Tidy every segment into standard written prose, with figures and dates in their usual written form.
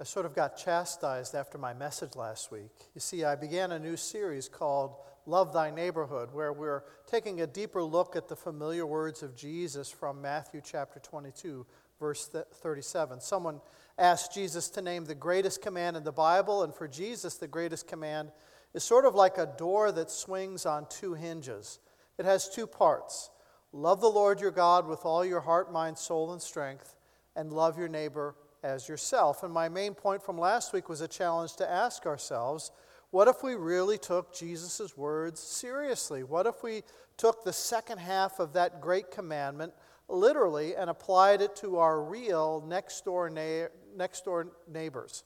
I sort of got chastised after my message last week. You see, I began a new series called Love Thy Neighborhood, where we're taking a deeper look at the familiar words of Jesus from Matthew chapter 22, verse 37. Someone asked Jesus to name the greatest command in the Bible, and for Jesus, the greatest command is sort of like a door that swings on two hinges. It has two parts. Love the Lord your God with all your heart, mind, soul, and strength, and love your neighbor as yourself. And my main point from last week was a challenge to ask ourselves, what if we really took Jesus' words seriously? What if we took the second half of that great commandment literally and applied it to our real next-door neighbors?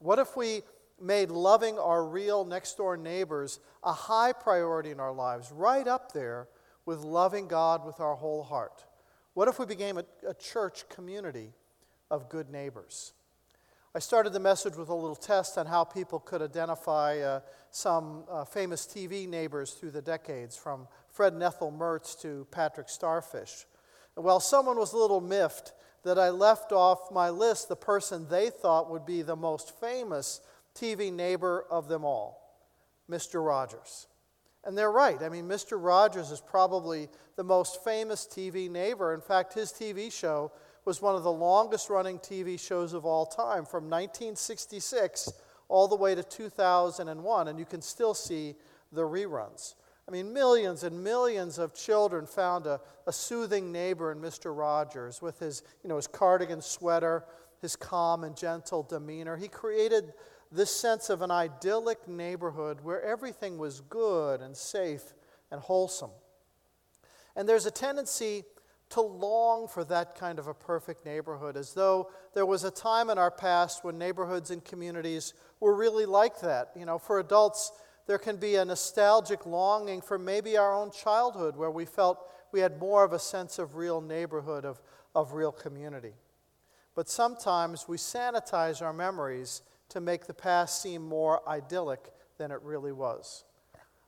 What if we made loving our real next-door neighbors a high priority in our lives, right up there with loving God with our whole heart? What if we became a church community of good neighbors? I started the message with a little test on how people could identify some famous TV neighbors through the decades, from Fred and Ethel Mertz to Patrick Starfish. And while someone was a little miffed that I left off my list the person they thought would be the most famous TV neighbor of them all, Mr. Rogers. And they're right. I mean, Mr. Rogers is probably the most famous TV neighbor. In fact, his TV show was one of the longest-running TV shows of all time, from 1966 all the way to 2001, and you can still see the reruns. I mean, millions and millions of children found a soothing neighbor in Mr. Rogers with his, his cardigan sweater, his calm and gentle demeanor. He created this sense of an idyllic neighborhood where everything was good and safe and wholesome. And there's a tendency to long for that kind of a perfect neighborhood, as though there was a time in our past when neighborhoods and communities were really like that. For adults, there can be a nostalgic longing for maybe our own childhood, where we felt we had more of a sense of real neighborhood, of real community. But sometimes we sanitize our memories to make the past seem more idyllic than it really was.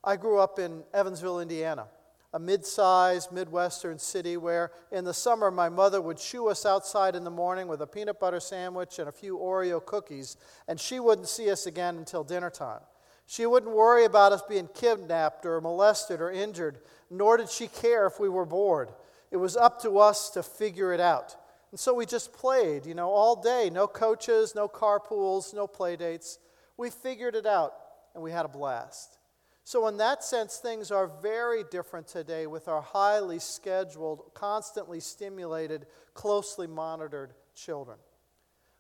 I grew up in Evansville, Indiana, a mid-sized Midwestern city where in the summer my mother would shoo us outside in the morning with a peanut butter sandwich and a few Oreo cookies, and she wouldn't see us again until dinner time. She wouldn't worry about us being kidnapped or molested or injured, nor did she care if we were bored. It was up to us to figure it out. And so we just played, all day. No coaches, no carpools, no play dates. We figured it out, and we had a blast. So in that sense, things are very different today with our highly scheduled, constantly stimulated, closely monitored children.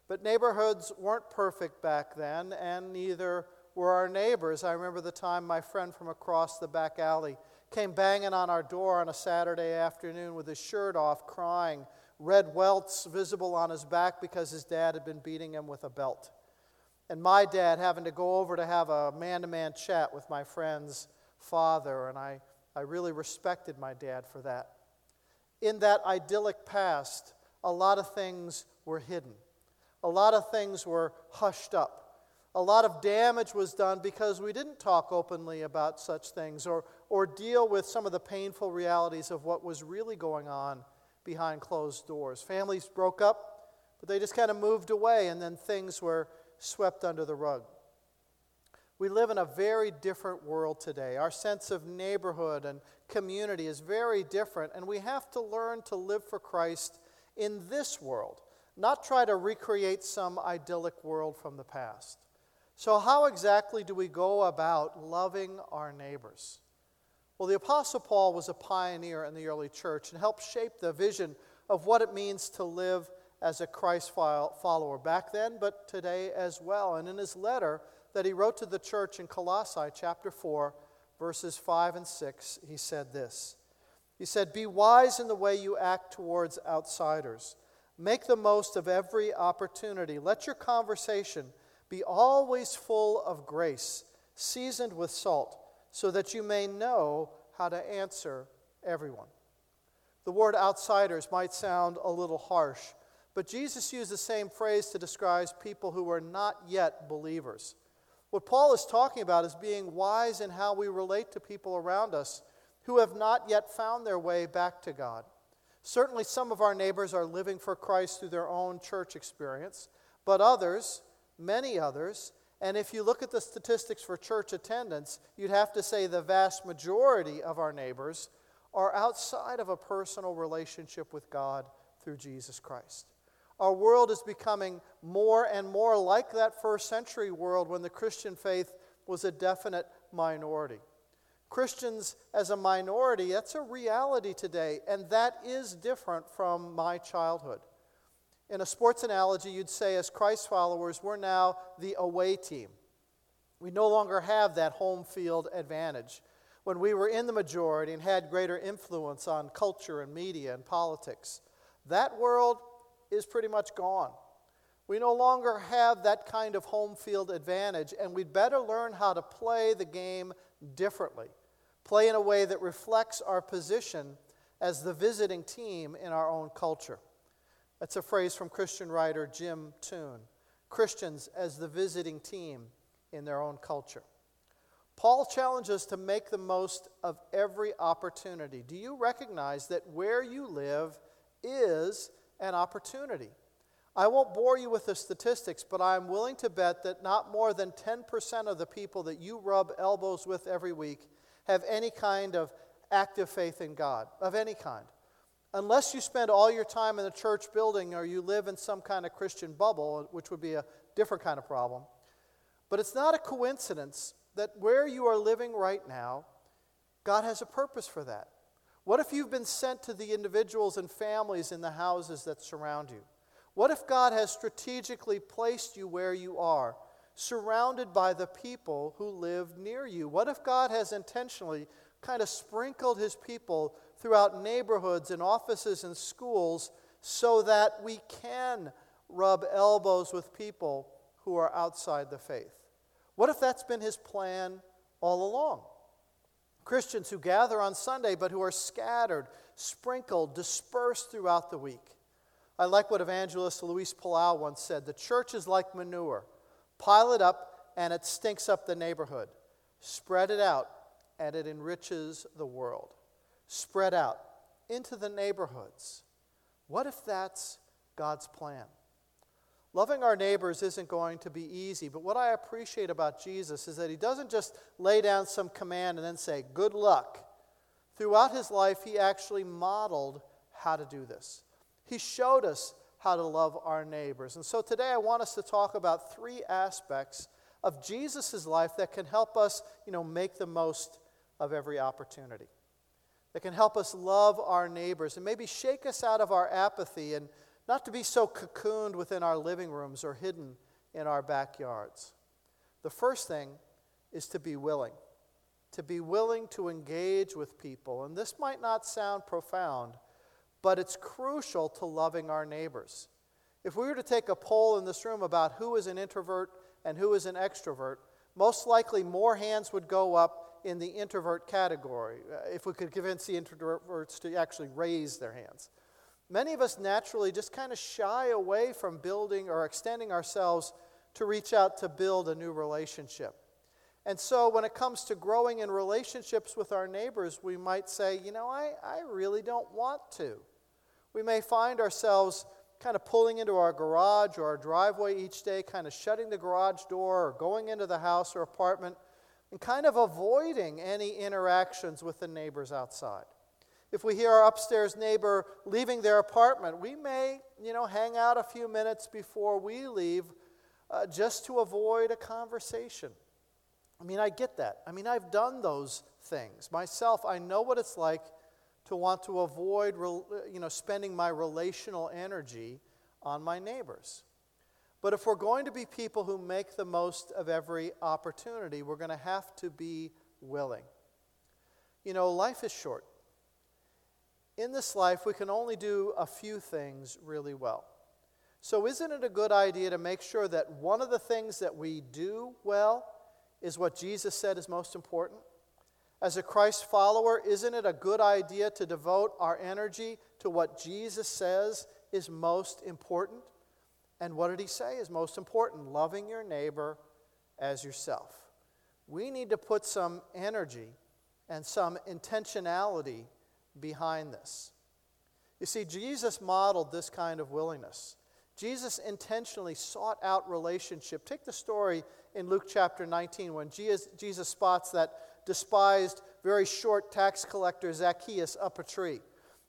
But neighborhoods weren't perfect back then, and neither were our neighbors. I remember the time my friend from across the back alley came banging on our door on a Saturday afternoon with his shirt off, crying, red welts visible on his back because his dad had been beating him with a belt. And my dad having to go over to have a man-to-man chat with my friend's father, and I really respected my dad for that. In that idyllic past, a lot of things were hidden. A lot of things were hushed up. A lot of damage was done because we didn't talk openly about such things or deal with some of the painful realities of what was really going on behind closed doors. Families broke up, but they just kind of moved away, and then things were swept under the rug. We live in a very different world today. Our sense of neighborhood and community is very different, and we have to learn to live for Christ in this world, not try to recreate some idyllic world from the past. So how exactly do we go about loving our neighbors? Well, the Apostle Paul was a pioneer in the early church and helped shape the vision of what it means to live as a Christ follower back then, but today as well. And in his letter that he wrote to the church in Colossae, chapter 4, verses 5 and 6, he said this. He said, "Be wise in the way you act towards outsiders. Make the most of every opportunity. Let your conversation be always full of grace, seasoned with salt, so that you may know how to answer everyone." The word outsiders might sound a little harsh, but Jesus used the same phrase to describe people who were not yet believers. What Paul is talking about is being wise in how we relate to people around us who have not yet found their way back to God. Certainly some of our neighbors are living for Christ through their own church experience, but others many others. And if you look at the statistics for church attendance, you'd have to say the vast majority of our neighbors are outside of a personal relationship with God through Jesus Christ. Our world is becoming more and more like that first century world when the Christian faith was a definite minority. Christians as a minority, that's a reality today, and that is different from my childhood. In a sports analogy, you'd say as Christ followers, we're now the away team. We no longer have that home field advantage. When we were in the majority and had greater influence on culture and media and politics, that world is pretty much gone. We no longer have that kind of home field advantage, and we'd better learn how to play the game differently. Play in a way that reflects our position as the visiting team in our own culture. That's a phrase from Christian writer Jim Toon. Christians as the visiting team in their own culture. Paul challenges to make the most of every opportunity. Do you recognize that where you live is an opportunity? I won't bore you with the statistics, but I'm willing to bet that not more than 10% of the people that you rub elbows with every week have any kind of active faith in God, of any kind. Unless you spend all your time in the church building or you live in some kind of Christian bubble, which would be a different kind of problem. But it's not a coincidence that where you are living right now, God has a purpose for that. What if you've been sent to the individuals and families in the houses that surround you? What if God has strategically placed you where you are, surrounded by the people who live near you? What if God has intentionally kind of sprinkled his people throughout neighborhoods and offices and schools so that we can rub elbows with people who are outside the faith? What if that's been his plan all along? Christians who gather on Sunday but who are scattered, sprinkled, dispersed throughout the week. I like what evangelist Luis Palau once said, the church is like manure. Pile it up and it stinks up the neighborhood. Spread it out and it enriches the world. Spread out into the neighborhoods. What if that's God's plan? Loving our neighbors isn't going to be easy, but what I appreciate about Jesus is that he doesn't just lay down some command and then say, good luck. Throughout his life, he actually modeled how to do this. He showed us how to love our neighbors. And so today I want us to talk about three aspects of Jesus' life that can help us, make the most of every opportunity. That can help us love our neighbors and maybe shake us out of our apathy and not to be so cocooned within our living rooms or hidden in our backyards. The first thing is to be willing. To be willing to engage with people. And this might not sound profound, but it's crucial to loving our neighbors. If we were to take a poll in this room about who is an introvert and who is an extrovert, most likely more hands would go up in the introvert category, if we could convince the introverts to actually raise their hands. Many of us naturally just kind of shy away from building or extending ourselves to reach out to build a new relationship. And so when it comes to growing in relationships with our neighbors, we might say, I really don't want to. We may find ourselves kind of pulling into our garage or our driveway each day, kind of shutting the garage door or going into the house or apartment and kind of avoiding any interactions with the neighbors outside. If we hear our upstairs neighbor leaving their apartment, we may, hang out a few minutes before we leave just to avoid a conversation. I get that. I've done those things. Myself, I know what it's like to want to avoid, spending my relational energy on my neighbors. But if we're going to be people who make the most of every opportunity, we're going to have to be willing. Life is short. In this life, we can only do a few things really well. So isn't it a good idea to make sure that one of the things that we do well is what Jesus said is most important? As a Christ follower, isn't it a good idea to devote our energy to what Jesus says is most important? And what did he say is most important? Loving your neighbor as yourself. We need to put some energy and some intentionality behind this. You see, Jesus modeled this kind of willingness. Jesus intentionally sought out relationship. Take the story in Luke chapter 19 when Jesus spots that despised, very short tax collector Zacchaeus up a tree.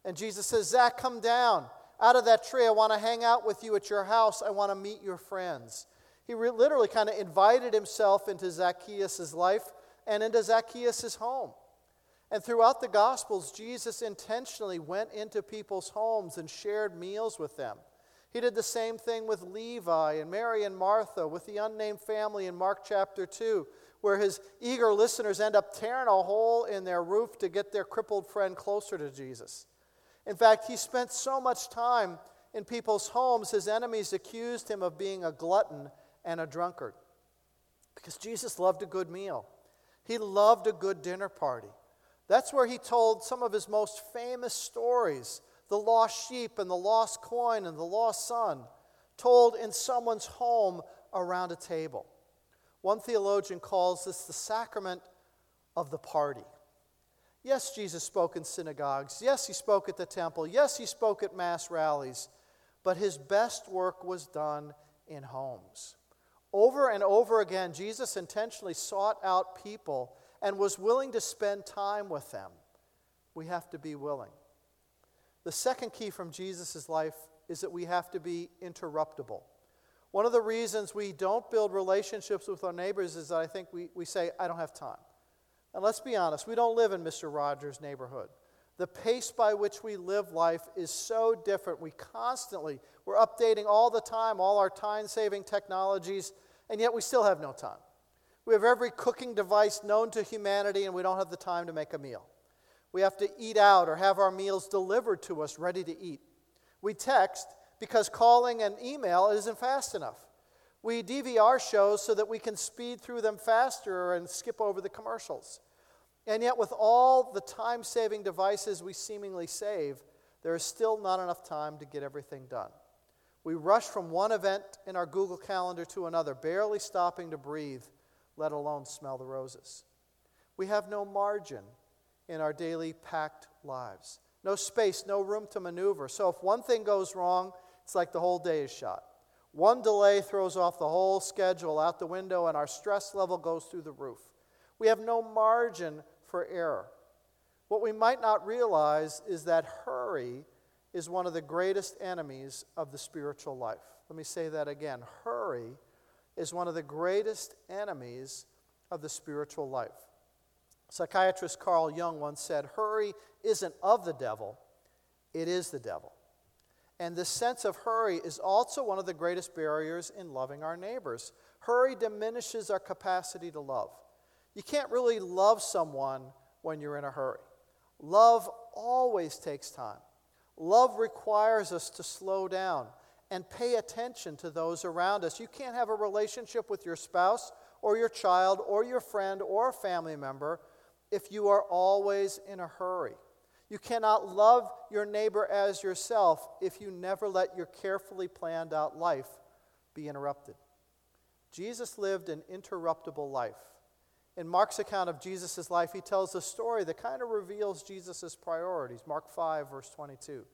And Jesus says, "Zac, come down. Out of that tree, I want to hang out with you at your house. I want to meet your friends." He literally kind of invited himself into Zacchaeus' life and into Zacchaeus' home. And throughout the Gospels, Jesus intentionally went into people's homes and shared meals with them. He did the same thing with Levi and Mary and Martha, with the unnamed family in Mark chapter 2, where his eager listeners end up tearing a hole in their roof to get their crippled friend closer to Jesus. In fact, he spent so much time in people's homes, his enemies accused him of being a glutton and a drunkard. Because Jesus loved a good meal. He loved a good dinner party. That's where he told some of his most famous stories. The lost sheep and the lost coin and the lost son, told in someone's home around a table. One theologian calls this the sacrament of the party. Yes, Jesus spoke in synagogues. Yes, he spoke at the temple. Yes, he spoke at mass rallies. But his best work was done in homes. Over and over again, Jesus intentionally sought out people and was willing to spend time with them. We have to be willing. The second key from Jesus' life is that we have to be interruptible. One of the reasons we don't build relationships with our neighbors is that I think we say, "I don't have time." And let's be honest, we don't live in Mr. Rogers' neighborhood. The pace by which we live life is so different. We're updating all the time, all our time-saving technologies, and yet we still have no time. We have every cooking device known to humanity, and we don't have the time to make a meal. We have to eat out or have our meals delivered to us ready to eat. We text because calling and email isn't fast enough. We DVR shows so that we can speed through them faster and skip over the commercials. And yet with all the time-saving devices we seemingly save, there is still not enough time to get everything done. We rush from one event in our Google Calendar to another, barely stopping to breathe, let alone smell the roses. We have no margin in our daily packed lives. No space, no room to maneuver. So if one thing goes wrong, it's like the whole day is shot. One delay throws off the whole schedule out the window and our stress level goes through the roof. We have no margin for error. What we might not realize is that hurry is one of the greatest enemies of the spiritual life. Let me say that again. Hurry is one of the greatest enemies of the spiritual life. Psychiatrist Carl Jung once said, "Hurry isn't of the devil, it is the devil." And this sense of hurry is also one of the greatest barriers in loving our neighbors. Hurry diminishes our capacity to love. You can't really love someone when you're in a hurry. Love always takes time. Love requires us to slow down and pay attention to those around us. You can't have a relationship with your spouse or your child or your friend or a family member if you are always in a hurry. You cannot love your neighbor as yourself if you never let your carefully planned out life be interrupted. Jesus lived an interruptible life. In Mark's account of Jesus' life, he tells a story that kind of reveals Jesus' priorities. Mark 5, verse 22.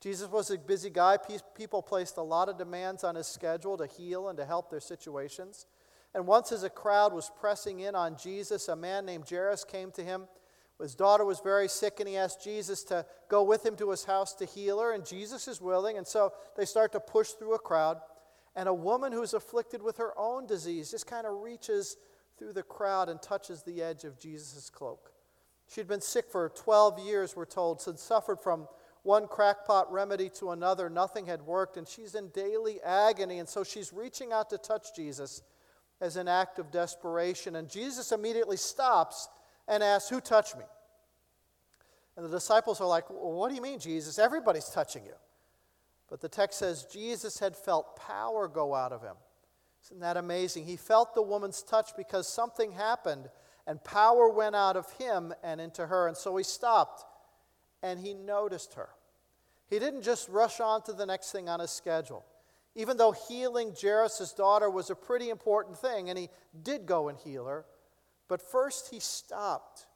Jesus was a busy guy. People placed a lot of demands on his schedule to heal and to help their situations. And once as a crowd was pressing in on Jesus, a man named Jairus came to him. His daughter was very sick, and he asked Jesus to go with him to his house to heal her, and Jesus is willing, and so they start to push through a crowd. And a woman who's afflicted with her own disease just kind of reaches through the crowd and touches the edge of Jesus' cloak. She'd been sick for 12 years, we're told, and suffered from one crackpot remedy to another. Nothing had worked, and she's in daily agony, and so she's reaching out to touch Jesus as an act of desperation. And Jesus immediately stops and asks, "Who touched me?" And the disciples are like, "Well, what do you mean, Jesus? Everybody's touching you." But the text says Jesus had felt power go out of him. Isn't that amazing? He felt the woman's touch because something happened and power went out of him and into her. And so he stopped and he noticed her. He didn't just rush on to the next thing on his schedule. Even though healing Jairus' daughter was a pretty important thing, and he did go and heal her, but first he stopped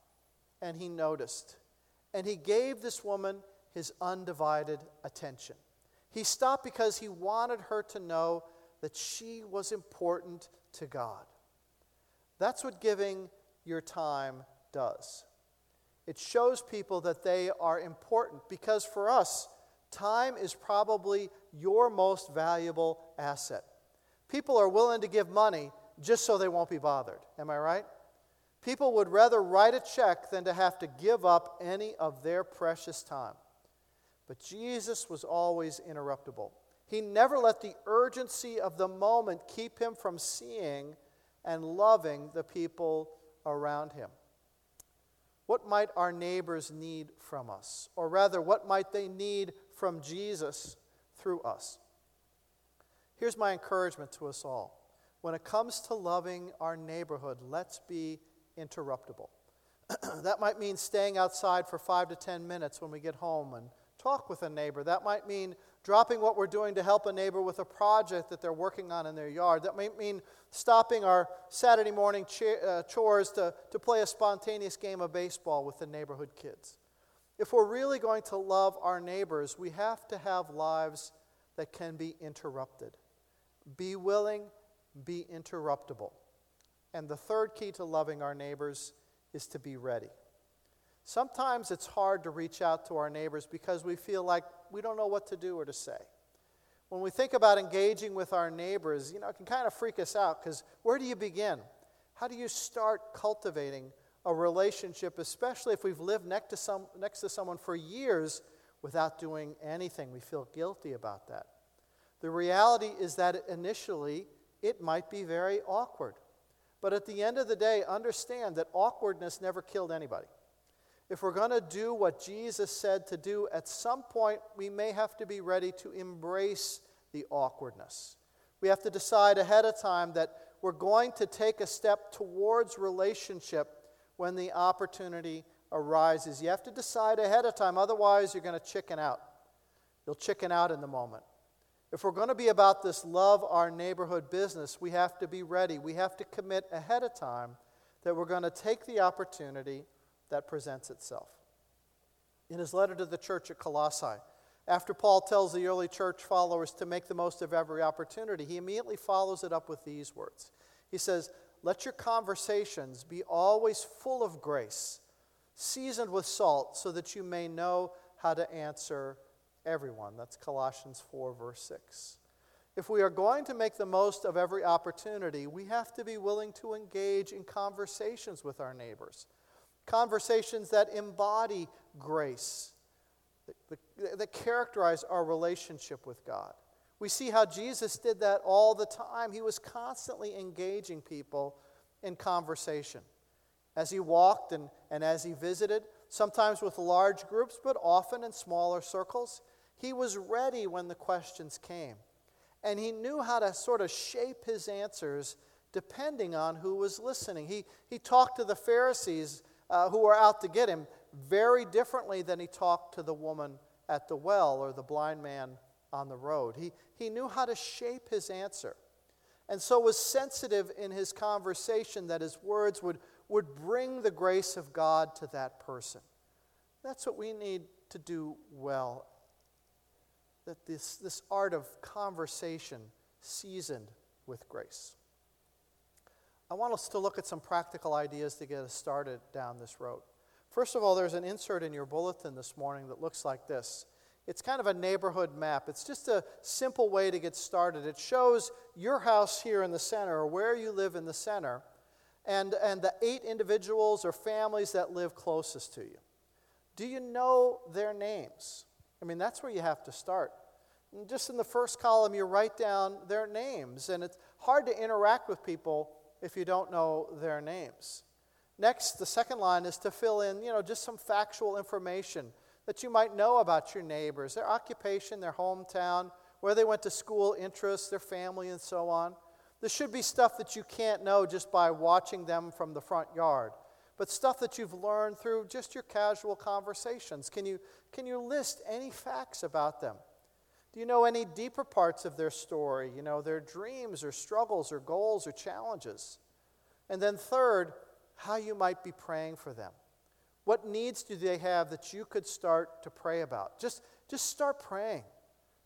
and he noticed. And he gave this woman his undivided attention. He stopped because he wanted her to know that she was important to God. That's what giving your time does. It shows people that they are important, because for us, time is probably your most valuable asset. People are willing to give money just so they won't be bothered. Am I right? People would rather write a check than to have to give up any of their precious time. But Jesus was always interruptible. He never let the urgency of the moment keep him from seeing and loving the people around him. What might our neighbors need from us? Or rather, what might they need from Jesus through us? Here's my encouragement to us all. When it comes to loving our neighborhood, let's be interruptible. That might mean staying outside for 5 to 10 minutes when we get home and talk with a neighbor. That might mean dropping what we're doing to help a neighbor with a project that they're working on in their yard. That might mean stopping our Saturday morning chores to play a spontaneous game of baseball with the neighborhood kids. If we're really going to love our neighbors, we have to have lives that can be interrupted. Be willing, be interruptible. And the third key to loving our neighbors is to be ready. Sometimes it's hard to reach out to our neighbors because we feel like we don't know what to do or to say. When we think about engaging with our neighbors, it can kind of freak us out, because where do you begin? How do you start cultivating a relationship, especially if we've lived next to someone for years without doing anything? We feel guilty about that. The reality is that initially it might be very awkward. But at the end of the day, understand that awkwardness never killed anybody. If we're going to do what Jesus said to do, at some point we may have to be ready to embrace the awkwardness. We have to decide ahead of time that we're going to take a step towards relationship when the opportunity arises. You have to decide ahead of time, otherwise you're going to chicken out. You'll chicken out in the moment. If we're going to be about this love our neighborhood business, we have to be ready. We have to commit ahead of time that we're going to take the opportunity that presents itself. In his letter to the church at Colossae, after Paul tells the early church followers to make the most of every opportunity, he immediately follows it up with these words. He says, "Let your conversations be always full of grace, seasoned with salt, so that you may know how to answer everyone." That's Colossians 4, verse 6. If we are going to make the most of every opportunity, we have to be willing to engage in conversations with our neighbors. Conversations that embody grace, that characterize our relationship with God. We see how Jesus did that all the time. He was constantly engaging people in conversation. As he walked and as he visited, sometimes with large groups, but often in smaller circles, he was ready when the questions came. And he knew how to sort of shape his answers depending on who was listening. He talked to the Pharisees who were out to get him very differently than he talked to the woman at the well or the blind man on the road. He knew how to shape his answer, and so was sensitive in his conversation that his words would bring the grace of God to that person. That's what we need to do well. That this art of conversation seasoned with grace. I want us to look at some practical ideas to get us started down this road. First of all, there's an insert in your bulletin this morning that looks like this. It's kind of a neighborhood map. It's just a simple way to get started. It shows your house here in the center, or where you live in the center, and the 8 individuals or families that live closest to you. Do you know their names? That's where you have to start. And just in the first column, you write down their names, and it's hard to interact with people if you don't know their names. Next, the second line is to fill in, just some factual information that you might know about your neighbors, their occupation, their hometown, where they went to school, interests, their family, and so on. This should be stuff that you can't know just by watching them from the front yard, but stuff that you've learned through just your casual conversations. Can you list any facts about them? Do you know any deeper parts of their story? Their dreams or struggles or goals or challenges? And then third, how you might be praying for them. What needs do they have that you could start to pray about? Just start praying.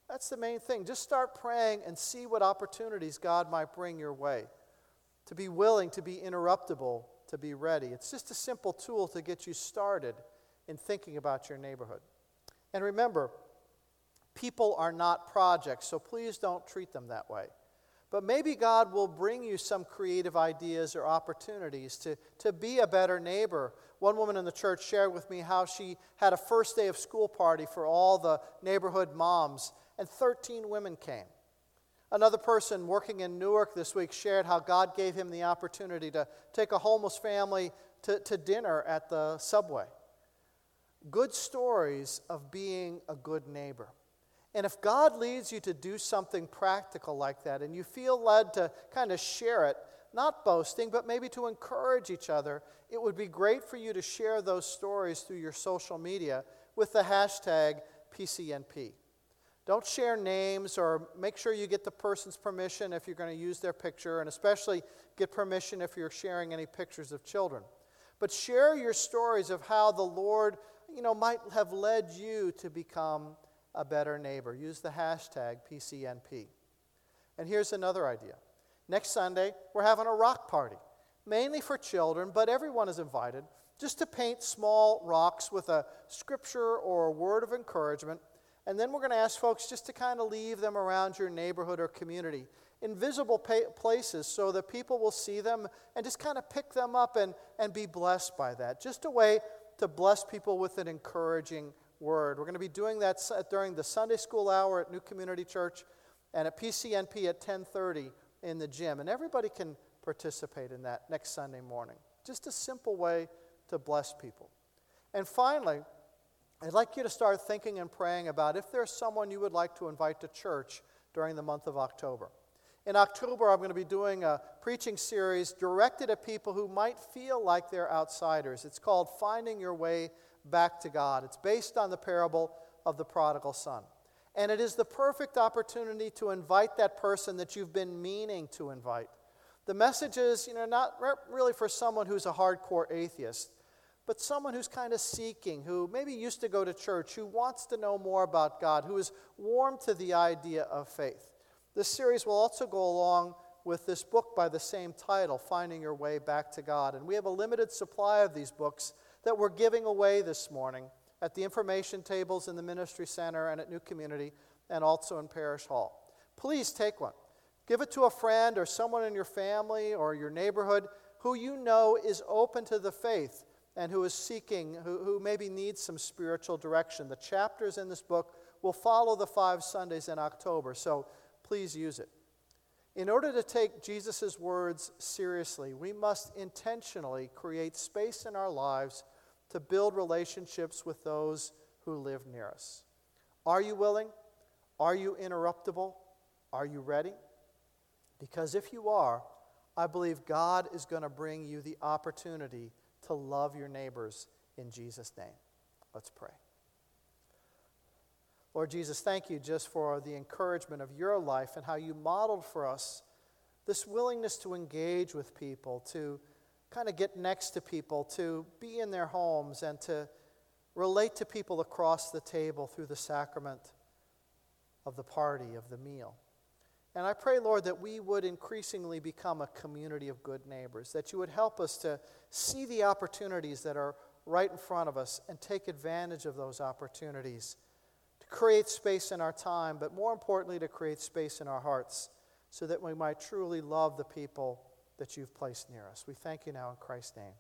That's the main thing. Just start praying and see what opportunities God might bring your way. To be willing, to be interruptible, to be ready. It's just a simple tool to get you started in thinking about your neighborhood. And remember, people are not projects, so please don't treat them that way. But maybe God will bring you some creative ideas or opportunities to be a better neighbor. One woman in the church shared with me how she had a first day of school party for all the neighborhood moms, and 13 women came. Another person working in Newark this week shared how God gave him the opportunity to take a homeless family to dinner at the Subway. Good stories of being a good neighbor. And if God leads you to do something practical like that, and you feel led to kind of share it, not boasting, but maybe to encourage each other, it would be great for you to share those stories through your social media with the hashtag PCNP. Don't share names, or make sure you get the person's permission if you're going to use their picture, and especially get permission if you're sharing any pictures of children. But share your stories of how the Lord, might have led you to become a better neighbor. Use the hashtag PCNP. And here's another idea. Next Sunday, we're having a rock party, mainly for children, but everyone is invited, just to paint small rocks with a scripture or a word of encouragement. And then we're going to ask folks just to kind of leave them around your neighborhood or community in visible places so that people will see them and just kind of pick them up and be blessed by that. Just a way to bless people with an encouraging word. We're going to be doing that during the Sunday school hour at New Community Church and at PCNP at 10:30 in the gym. And everybody can participate in that next Sunday morning. Just a simple way to bless people. And finally, I'd like you to start thinking and praying about if there's someone you would like to invite to church during the month of October. In October, I'm going to be doing a preaching series directed at people who might feel like they're outsiders. It's called Finding Your Way Back to God. It's based on the parable of the prodigal son. And it is the perfect opportunity to invite that person that you've been meaning to invite. The message is, not really for someone who's a hardcore atheist, but someone who's kind of seeking, who maybe used to go to church, who wants to know more about God, who is warm to the idea of faith. This series will also go along with this book by the same title, Finding Your Way Back to God. And we have a limited supply of these books that we're giving away this morning at the information tables in the Ministry Center and at New Community and also in Parish Hall. Please take one. Give it to a friend or someone in your family or your neighborhood who you know is open to the faith and who is seeking, who maybe needs some spiritual direction. The chapters in this book will follow the 5 Sundays in October, so please use it. In order to take Jesus' words seriously, we must intentionally create space in our lives to build relationships with those who live near us. Are you willing? Are you interruptible? Are you ready? Because if you are, I believe God is going to bring you the opportunity to love your neighbors in Jesus' name. Let's pray. Lord Jesus, thank you just for the encouragement of your life and how you modeled for us this willingness to engage with people, to kind of get next to people, to be in their homes, and to relate to people across the table through the sacrament of the party, of the meal. And I pray, Lord, that we would increasingly become a community of good neighbors, that you would help us to see the opportunities that are right in front of us and take advantage of those opportunities to create space in our time, but more importantly, to create space in our hearts so that we might truly love the people that you've placed near us. We thank you now in Christ's name.